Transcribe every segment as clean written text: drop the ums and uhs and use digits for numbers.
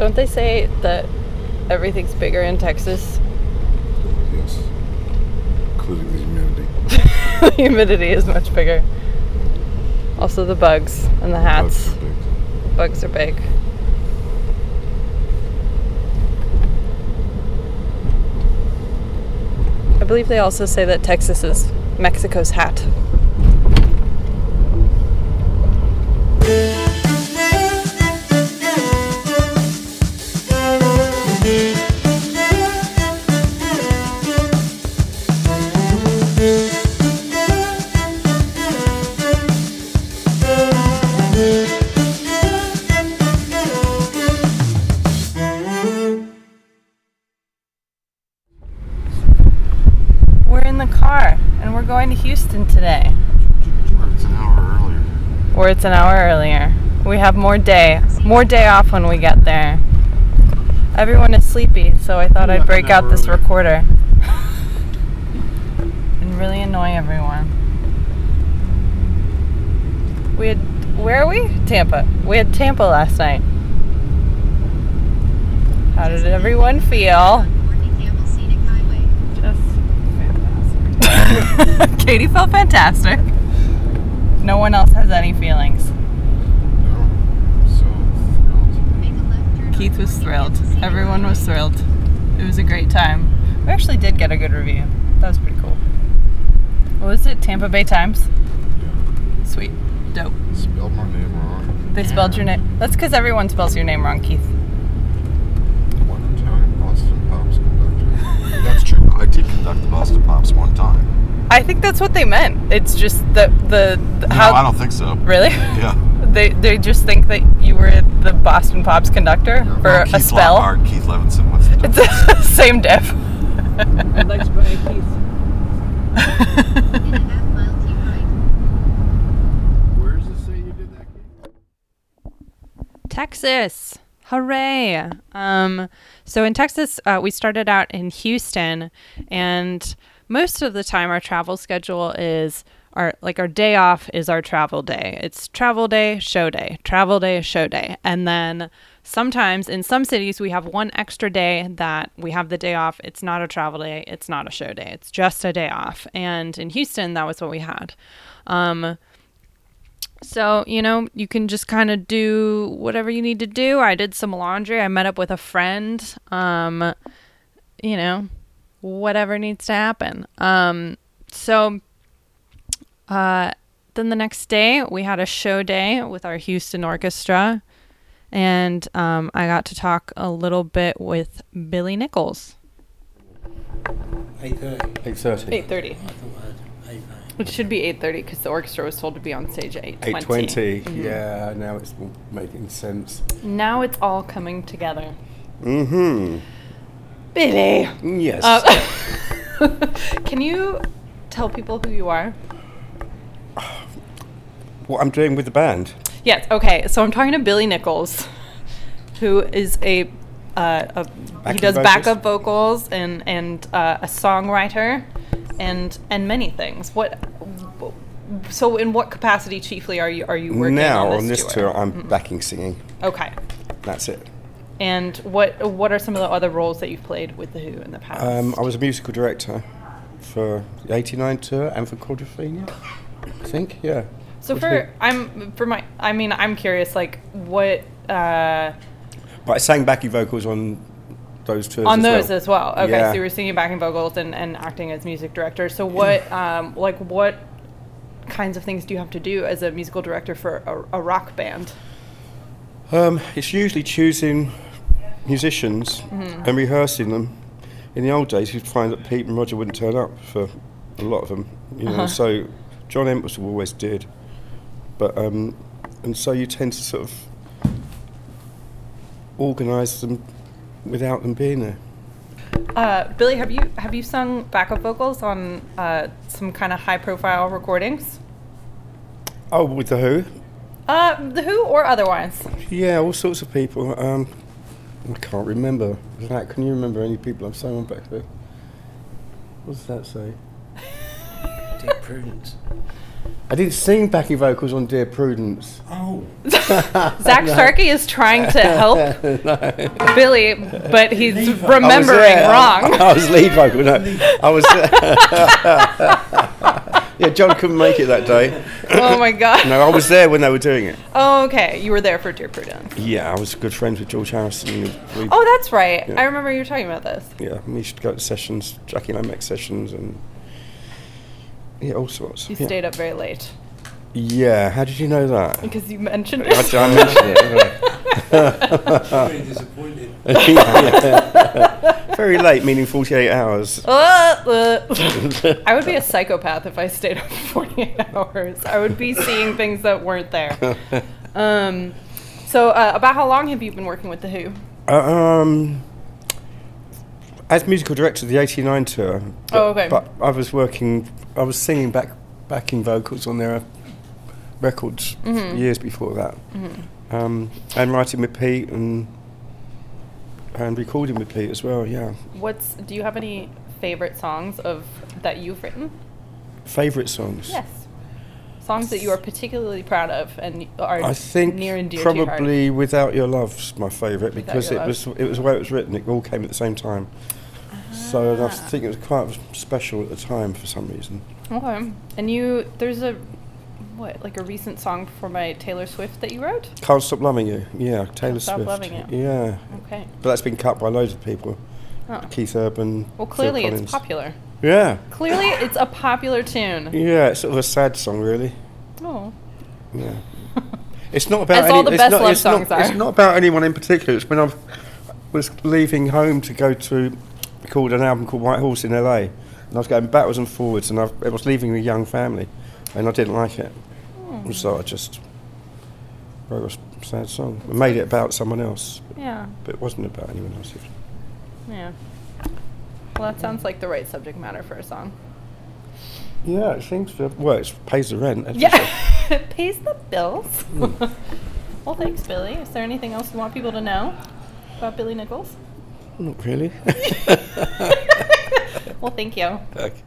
Don't they say that everything's bigger in Texas? Yes. Including the humidity. The humidity is much bigger. Also the bugs and the hats. Bugs are big. I believe they also say that Texas is Mexico's hat. To Houston today. Where it's an hour earlier. We have more day off when we get there. Everyone is sleepy, so I thought I'd break out this recorder and really annoy everyone. We had Tampa last night. How did everyone feel? Katie felt fantastic. No one else has any feelings. No. So thrilled. Keith was thrilled. Everyone was thrilled. It was a great time. We actually did get a good review. That was pretty cool. What was it? Tampa Bay Times? Yeah. Sweet. Dope. Spelled my name wrong. They spelled your name. That's because everyone spells your name wrong, Keith. One time Boston Pops conducted. That's true. I did conduct the Boston Pops one time. I think that's what they meant. It's just the how. No, I don't think so. Really? Yeah. They just think that you were the Boston Pops conductor for a spell. Keith Levinson was the difference. Same diff. I'd like to buy a Keith. In a half mile to your right. Where does it say you did that, Keith? Texas. Hooray! So in Texas, we started out in Houston, and most of the time our travel schedule is our day off is our travel day. It's travel day, show day, travel day, show day. And then sometimes in some cities we have one extra day that we have the day off. It's not a travel day. It's not a show day. It's just a day off. And in Houston, that was what we had. So, you can just kind of do whatever you need to do. I did some laundry. I met up with a friend, whatever needs to happen. Then the next day we had a show day with our Houston Orchestra, and I got to talk a little bit with Billy Nichols. 8:30. It should be 8:30 because the orchestra was told to be on stage at 8:20. Mm-hmm. Yeah, now it's making sense. Now it's all coming together. Mm-hmm. Billy. Yes. Can you tell people who you are? What I'm doing with the band. Yes. Okay. So I'm talking to Billy Nichols, who is he does backup vocals and a songwriter and many things. So in what capacity chiefly are you working now on this tour? I'm backing singing. Okay. That's it. And what are some of the other roles that you've played with The Who in the past? I was a musical director for the 89 tour and for Quadrophenia, I think. Yeah. So I'm curious, like what? But I sang backing vocals on those tours. On those as well. Okay, yeah. So you were singing backing vocals and acting as music director. So what, what kinds of things do you have to do as a musical director for a rock band? It's usually choosing musicians and rehearsing them. In the old days, you'd find that Pete and Roger wouldn't turn up for a lot of them, So John Entwistle always did. But and so you tend to sort of organise them without them being there. Billy, have you sung backup vocals on some kind of high-profile recordings? Oh, with The Who. The Who or otherwise? Yeah, all sorts of people. I can't remember. Can you remember any people I've sung on back there? What does that say? Dear Prudence. I didn't sing backing vocals on Dear Prudence. Oh. Zach Sharkey is trying to help no. Billy, but he's remembering wrong. I was lead vocal, no. I was... yeah, John couldn't make it that day. Oh, my God. No, I was there when they were doing it. Oh, okay. You were there for Dear Prudence. Yeah, I was good friends with George Harrison. Oh, that's right. Yeah. I remember you were talking about this. Yeah, we used to go to sessions, Jackie Lomax sessions, and... Yeah, all sorts. You stayed up very late. Yeah, how did you know that? Because you mentioned it. I mentioned it. Very disappointed. Very late, meaning 48 hours. I would be a psychopath if I stayed up 48 hours. I would be seeing things that weren't there. So about how long have you been working with The Who? As musical director of the '89 tour, but, but I was singing backing vocals on their records years before that, and writing with Pete and recording with Pete as well. Yeah. Do you have any favorite songs that you've written? Favorite songs? Yes, songs that you are particularly proud of and are near and dear to your heart. Probably "Without Your Love's" my favorite because it was the way it was written. It all came at the same time. So I think it was quite special at the time for some reason. Okay. And there's a recent song performed by Taylor Swift that you wrote? Can't Stop Loving You. Yeah, Taylor Swift. Can't Stop Loving You. Yeah. Okay. But that's been cut by loads of people. Oh. Keith Urban. Well, clearly it's popular. Yeah. Clearly it's a popular tune. Yeah, it's sort of a sad song, really. Oh. Yeah. It's not about it's not about anyone in particular. It's when I was leaving home to go to record an album called White Horse in LA, and I was going backwards and forwards, and I was leaving a young family, and I didn't like it, so I just wrote a sad song. I made it about someone else, but it wasn't about anyone else. Yeah. Well, that sounds like the right subject matter for a song. Yeah, it seems to. Well, it pays the rent. Sure. It pays the bills. Mm. Well, thanks, Billy. Is there anything else you want people to know about Billy Nichols? Not really. Well, thank you. Okay.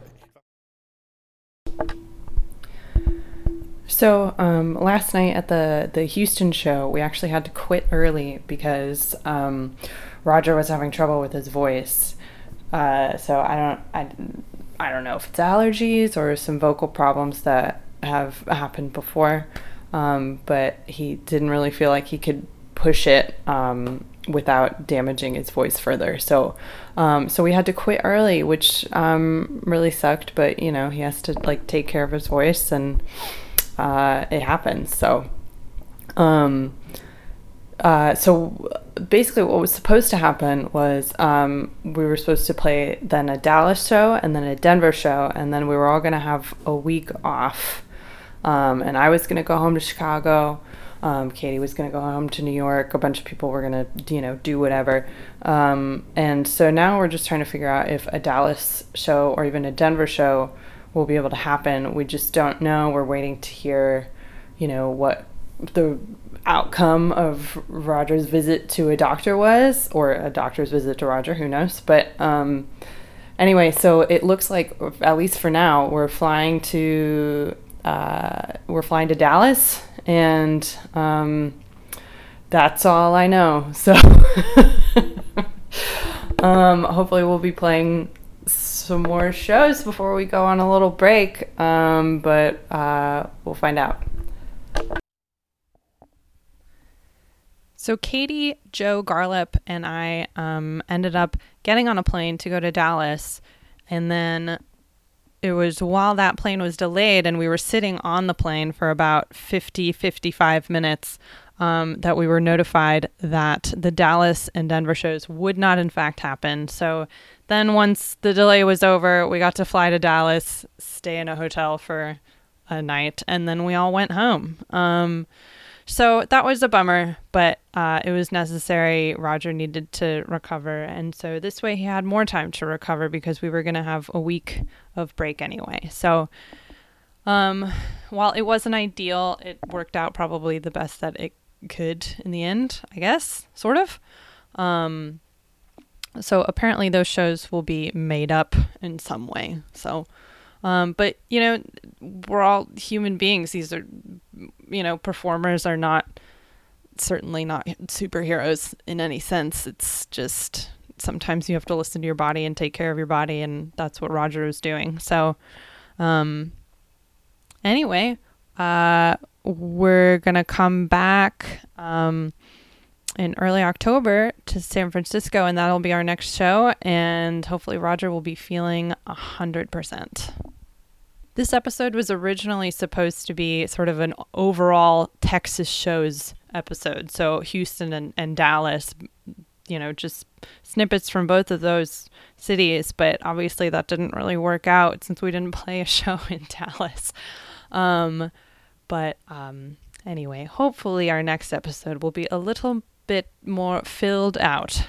So last night at the Houston show, we actually had to quit early because Roger was having trouble with his voice. So I don't know if it's allergies or some vocal problems that have happened before, but he didn't really feel like he could push it without damaging his voice further. So we had to quit early, which really sucked, but you know, he has to take care of his voice, and it happens. So basically what was supposed to happen was we were supposed to play then a Dallas show and then a Denver show, and then we were all going to have a week off. And I was going to go home to Chicago. Katie was going to go home to New York. A bunch of people were going to, do whatever. And so now we're just trying to figure out if a Dallas show or even a Denver show will be able to happen. We just don't know. We're waiting to hear, what the outcome of Roger's visit to a doctor was, or a doctor's visit to Roger. Who knows? But anyway, so it looks like, at least for now, we're flying to Dallas. And that's all I know. So hopefully we'll be playing some more shows before we go on a little break, but we'll find out. So Katie, Joe Garlip, and I ended up getting on a plane to go to Dallas, and then it was while that plane was delayed and we were sitting on the plane for about 55 minutes that we were notified that the Dallas and Denver shows would not in fact happen. So then once the delay was over, we got to fly to Dallas, stay in a hotel for a night, and then we all went home. So that was a bummer, but it was necessary. Roger needed to recover, and so this way he had more time to recover because we were going to have a week of break anyway. So while it wasn't ideal, it worked out probably the best that it could in the end, I guess, sort of. So apparently those shows will be made up in some way. So But, you know, we're all human beings. These are, you know, performers are not, certainly not superheroes in any sense. It's just sometimes you have to listen to your body and take care of your body. And that's what Roger was doing. So anyway, we're going to come back in early October to San Francisco, and that'll be our next show, and hopefully Roger will be feeling 100%. This episode was originally supposed to be sort of an overall Texas shows episode, so Houston and Dallas, you know, just snippets from both of those cities, but obviously that didn't really work out since we didn't play a show in Dallas. Anyway, hopefully our next episode will be a little bit more filled out.